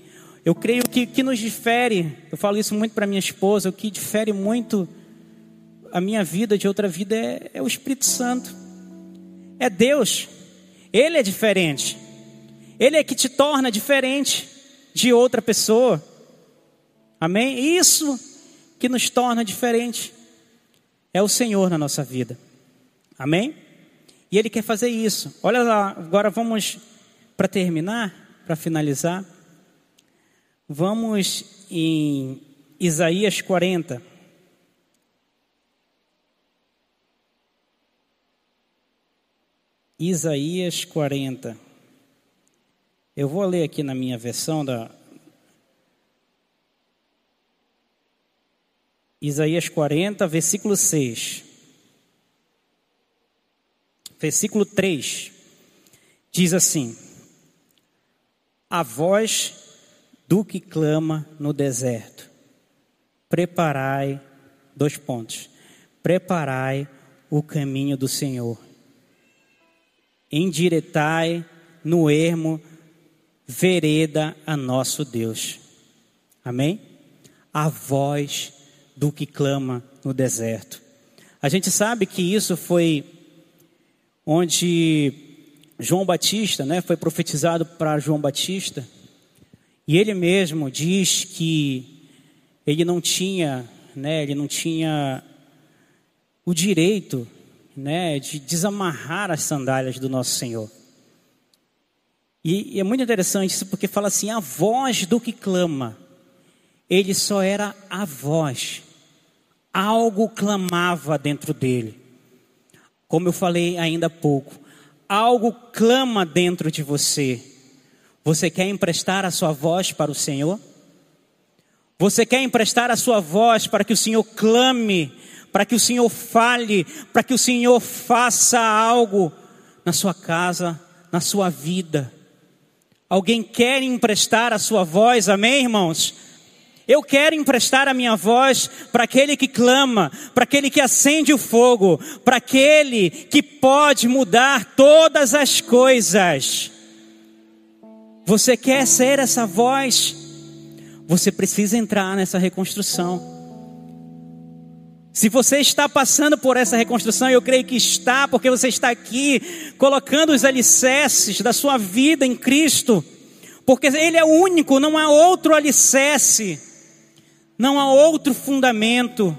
Eu creio que o que nos difere, eu falo isso muito para minha esposa, o que difere muito a minha vida de outra vida é, é o Espírito Santo. É Deus. Ele é diferente. Ele é que te torna diferente de outra pessoa. Amém? Isso que nos torna diferente é o Senhor na nossa vida. Amém? E Ele quer fazer isso. Olha lá, agora vamos, para terminar, para finalizar, vamos em Isaías quarenta. Isaías quarenta. Eu vou ler aqui na minha versão da... Isaías quarenta, versículo seis. Versículo três. Diz assim: a voz do que clama no deserto. Preparai, dois pontos. Preparai o caminho do Senhor. Endireitai no ermo vereda a nosso Deus. Amém? A voz do que clama no deserto. A gente sabe que isso foi onde João Batista, né, foi profetizado para João Batista, e ele mesmo diz que ele não tinha, né, ele não tinha o direito, né, de desamarrar as sandálias do nosso Senhor. E, e é muito interessante isso, porque fala assim, a voz do que clama. Ele só era a voz. Algo clamava dentro dele. Como eu falei ainda há pouco, algo clama dentro de você. Você quer emprestar a sua voz para o Senhor? Você quer emprestar a sua voz para que o Senhor clame, para que o Senhor fale, para que o Senhor faça algo na sua casa, na sua vida? Alguém quer emprestar a sua voz? Amém, irmãos? Eu quero emprestar a minha voz para aquele que clama, para aquele que acende o fogo, para aquele que pode mudar todas as coisas. Você quer ser essa voz? Você precisa entrar nessa reconstrução. Se você está passando por essa reconstrução, eu creio que está, porque você está aqui colocando os alicerces da sua vida em Cristo, porque Ele é único, não há outro alicerce. Não há outro fundamento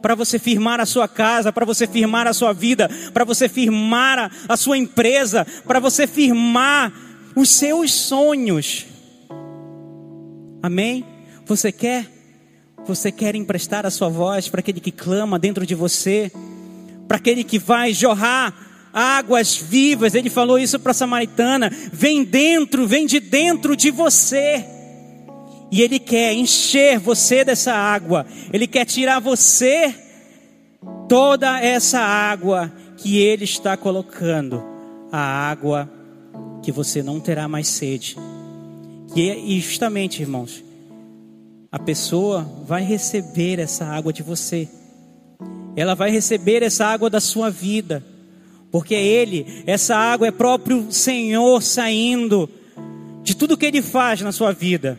para você firmar a sua casa, para você firmar a sua vida, para você firmar a, a sua empresa, para você firmar os seus sonhos. Amém? Você quer? Você quer emprestar a sua voz para aquele que clama dentro de você? Para aquele que vai jorrar águas vivas? Ele falou isso para a Samaritana. Vem dentro, vem de dentro de você. E Ele quer encher você dessa água. Ele quer tirar você toda essa água que Ele está colocando. A água que você não terá mais sede. E justamente, irmãos, a pessoa vai receber essa água de você. Ela vai receber essa água da sua vida. Porque Ele, essa água é próprio Senhor saindo de tudo que Ele faz na sua vida.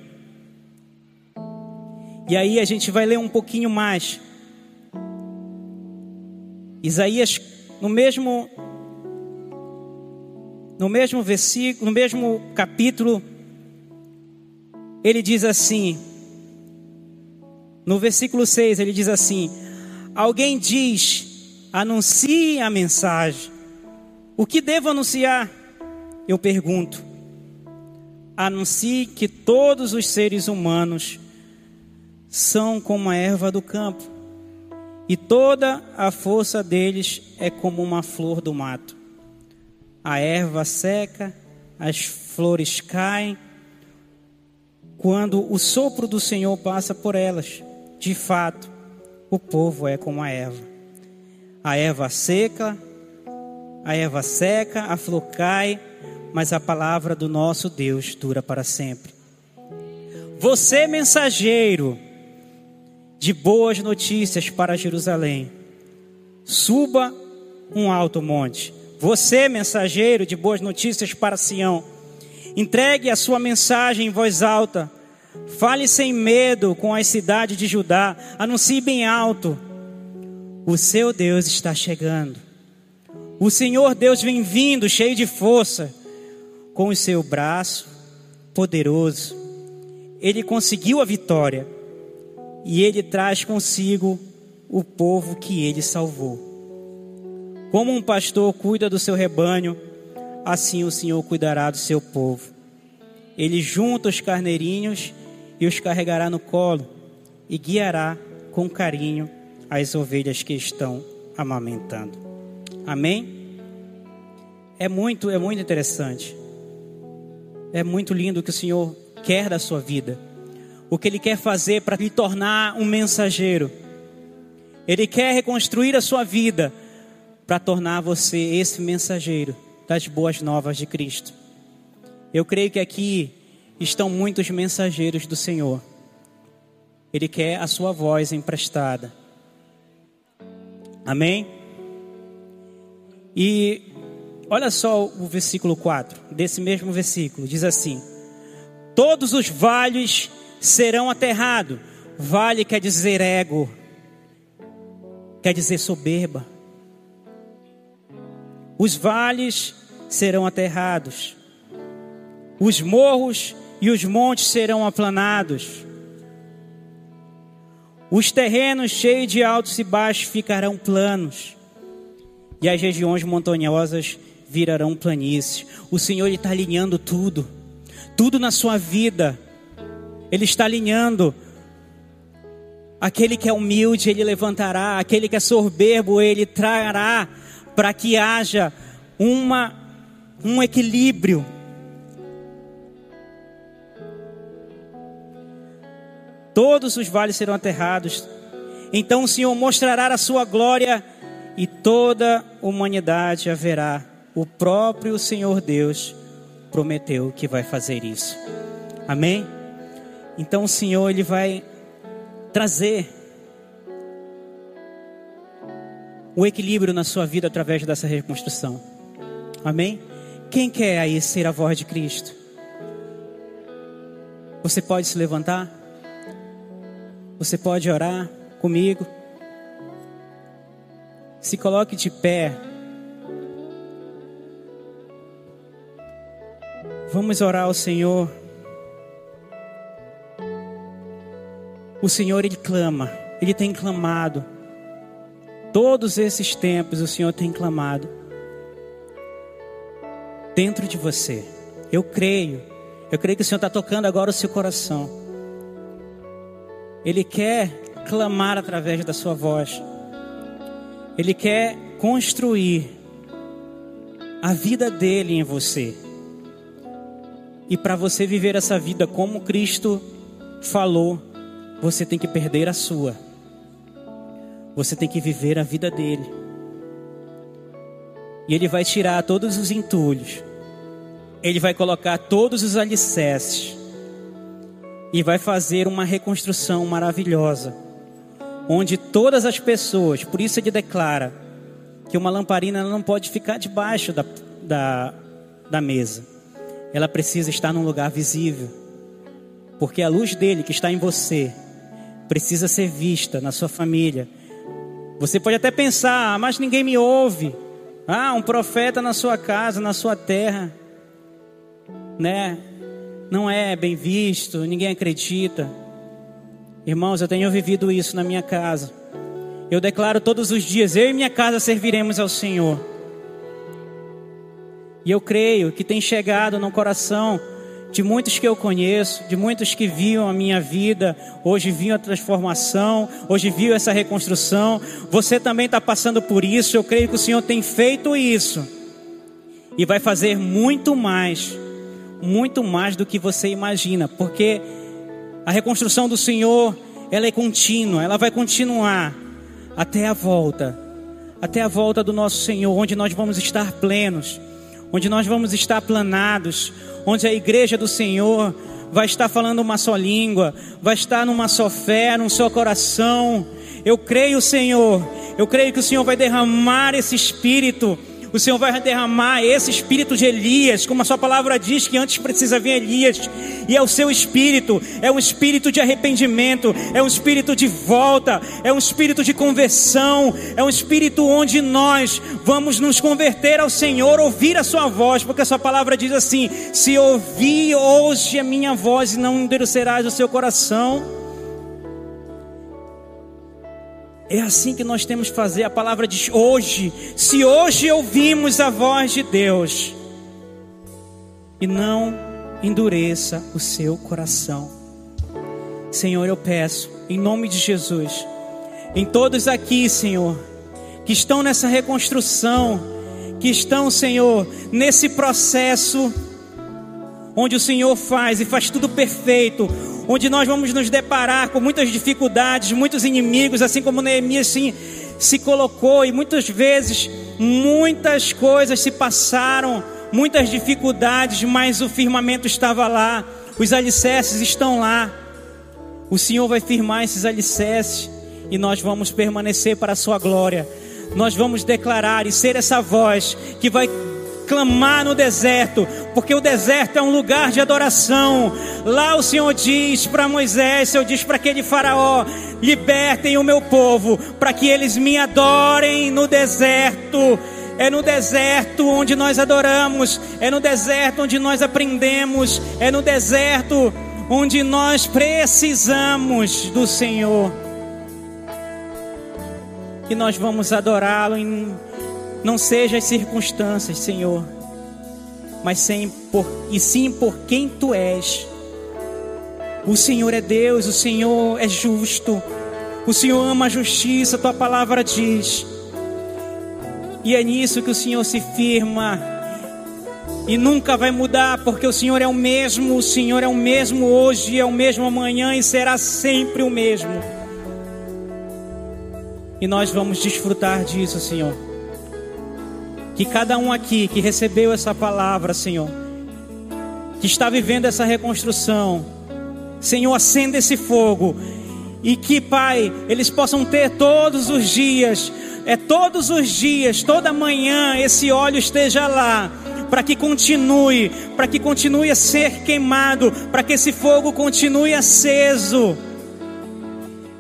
E aí a gente vai ler um pouquinho mais. Isaías, no mesmo, no mesmo versículo, no mesmo capítulo, ele diz assim, no versículo seis, ele diz assim: alguém diz, anuncie a mensagem. O que devo anunciar? Eu pergunto. Anuncie que todos os seres humanos são como a erva do campo, e toda a força deles é como uma flor do mato. A erva seca, as flores caem, quando o sopro do Senhor passa por elas. De fato, o povo é como a erva. A erva seca, a erva seca, a flor cai, mas a palavra do nosso Deus dura para sempre. Você, mensageiro de boas notícias para Jerusalém, suba um alto monte. Você, mensageiro de boas notícias para Sião, entregue a sua mensagem em voz alta. Fale sem medo com as cidades de Judá. Anuncie bem alto: o seu Deus está chegando. O Senhor Deus vem vindo, cheio de força, com o seu braço poderoso. Ele conseguiu a vitória e ele traz consigo o povo que ele salvou. Como um pastor cuida do seu rebanho, assim o Senhor cuidará do seu povo. Ele junta os carneirinhos e os carregará no colo e guiará com carinho as ovelhas que estão amamentando. Amém? É muito, é muito interessante. É muito lindo o que o Senhor quer da sua vida. O que Ele quer fazer para lhe tornar um mensageiro. Ele quer reconstruir a sua vida para tornar você esse mensageiro das boas novas de Cristo. Eu creio que aqui estão muitos mensageiros do Senhor. Ele quer a sua voz emprestada. Amém? E olha só o versículo quatro, desse mesmo versículo, diz assim: todos os vales serão aterrados. Vale quer dizer ego, quer dizer soberba. Os vales serão aterrados. Os morros e os montes serão aplanados. Os terrenos cheios de altos e baixos ficarão planos. E as regiões montanhosas virarão planícies. O Senhor está alinhando tudo. Tudo na sua vida. Ele está alinhando. Aquele que é humilde, ele levantará. Aquele que é soberbo, ele trará. Para que haja uma, um equilíbrio. Todos os vales serão aterrados. Então o Senhor mostrará a sua glória e toda a humanidade haverá. O próprio Senhor Deus prometeu que vai fazer isso. Amém? Então o Senhor, ele vai trazer o equilíbrio na sua vida através dessa reconstrução. Amém? Quem quer aí ser a voz de Cristo? Você pode se levantar? Você pode orar comigo? Se coloque de pé. Vamos orar ao Senhor. O Senhor, Ele clama. Ele tem clamado. Todos esses tempos o Senhor tem clamado. Dentro de você. Eu creio. Eu creio que o Senhor está tocando agora o seu coração. Ele quer clamar através da sua voz. Ele quer construir a vida dele em você. E para você viver essa vida como Cristo falou, você tem que perder a sua. Você tem que viver a vida dele. E ele vai tirar todos os entulhos. Ele vai colocar todos os alicerces. E vai fazer uma reconstrução maravilhosa, onde todas as pessoas, por isso ele declara que uma lamparina não pode ficar debaixo da, da, da mesa. Ela precisa estar num lugar visível, porque a luz dele que está em você precisa ser vista na sua família. Você pode até pensar: ah, mas ninguém me ouve. Ah, um profeta na sua casa, na sua terra, né? Não é bem visto, ninguém acredita. Irmãos, eu tenho vivido isso na minha casa. Eu declaro todos os dias: eu e minha casa serviremos ao Senhor. E eu creio que tem chegado no coração de muitos que eu conheço, de muitos que viam a minha vida, hoje viam a transformação, hoje viam essa reconstrução. Você também está passando por isso. Eu creio que o Senhor tem feito isso e vai fazer muito mais. Muito mais do que você imagina, porque a reconstrução do Senhor ela é contínua, ela vai continuar até a volta, até a volta do nosso Senhor, onde nós vamos estar plenos, onde nós vamos estar planados, onde a igreja do Senhor vai estar falando uma só língua, vai estar numa só fé, num só coração. Eu creio, Senhor, eu creio que o Senhor vai derramar esse Espírito, o Senhor vai derramar esse Espírito de Elias, como a sua palavra diz que antes precisa vir Elias, e é o seu Espírito, é um Espírito de arrependimento, é um Espírito de volta, é um Espírito de conversão, é um Espírito onde nós vamos nos converter ao Senhor, ouvir a sua voz, porque a sua palavra diz assim: se ouvir hoje a minha voz e não endurecerás o seu coração. É assim que nós temos que fazer. A palavra diz hoje. Se hoje ouvirmos a voz de Deus, e não endureça o seu coração. Senhor, eu peço, em nome de Jesus, em todos aqui, Senhor, que estão nessa reconstrução, que estão, Senhor, nesse processo onde o Senhor faz e faz tudo perfeito, onde nós vamos nos deparar com muitas dificuldades, muitos inimigos, assim como Neemias sim, se colocou, e muitas vezes, muitas coisas se passaram, muitas dificuldades, mas o firmamento estava lá, os alicerces estão lá, o Senhor vai firmar esses alicerces, e nós vamos permanecer para a sua glória, nós vamos declarar e ser essa voz que vai clamar no deserto, porque o deserto é um lugar de adoração. Lá o Senhor diz para Moisés, o Senhor diz para aquele faraó: libertem o meu povo, para que eles me adorem no deserto. É no deserto onde nós adoramos, é no deserto onde nós aprendemos, é no deserto onde nós precisamos do Senhor, e nós vamos adorá-lo em não seja as circunstâncias, Senhor, mas sim por, e sim por quem Tu és. O Senhor é Deus, o Senhor é justo, o Senhor ama a justiça, Tua palavra diz. E é nisso que o Senhor se firma e nunca vai mudar, porque o Senhor é o mesmo, o Senhor é o mesmo hoje, é o mesmo amanhã e será sempre o mesmo. E nós vamos desfrutar disso, Senhor. Que cada um aqui que recebeu essa palavra, Senhor, que está vivendo essa reconstrução, Senhor, acenda esse fogo, e que, Pai, eles possam ter todos os dias, é todos os dias, toda manhã, esse óleo esteja lá, para que continue, para que continue a ser queimado, para que esse fogo continue aceso,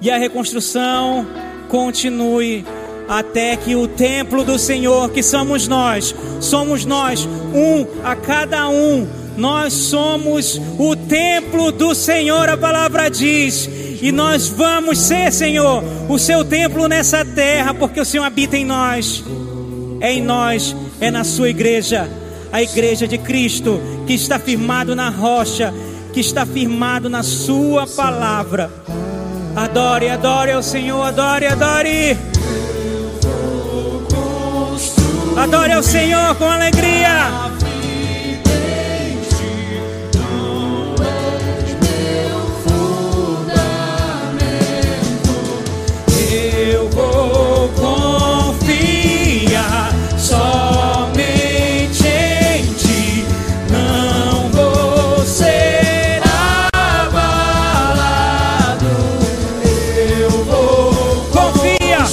e a reconstrução continue até que o templo do Senhor, que somos nós, somos nós, um a cada um, nós somos o templo do Senhor, a palavra diz, e nós vamos ser, Senhor, o seu templo nessa terra, porque o Senhor habita em nós, é em nós, é na sua igreja, a igreja de Cristo, que está firmado na rocha, que está firmado na sua palavra. Adore, adore ao Senhor, adore, adore. Adore ao Senhor com alegria. Eu vou confiar somente em Ti, não vou ser abalado. Eu vou confiar.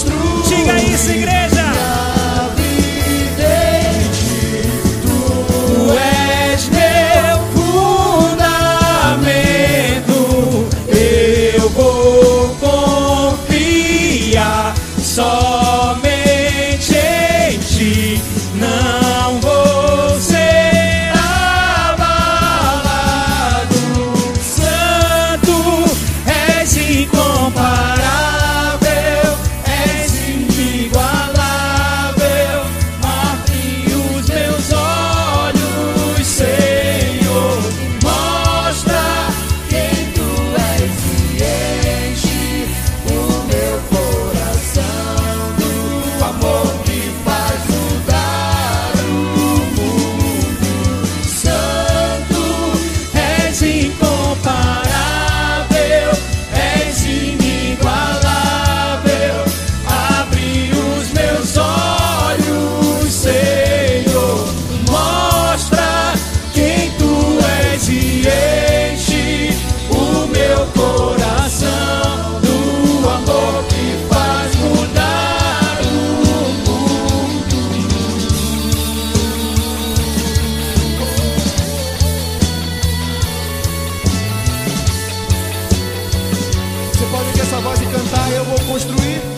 Diga isso, igreja. Somente em Ti, não vou ser abalado. Santo, és incomparável, és inigualável. eu vou construir.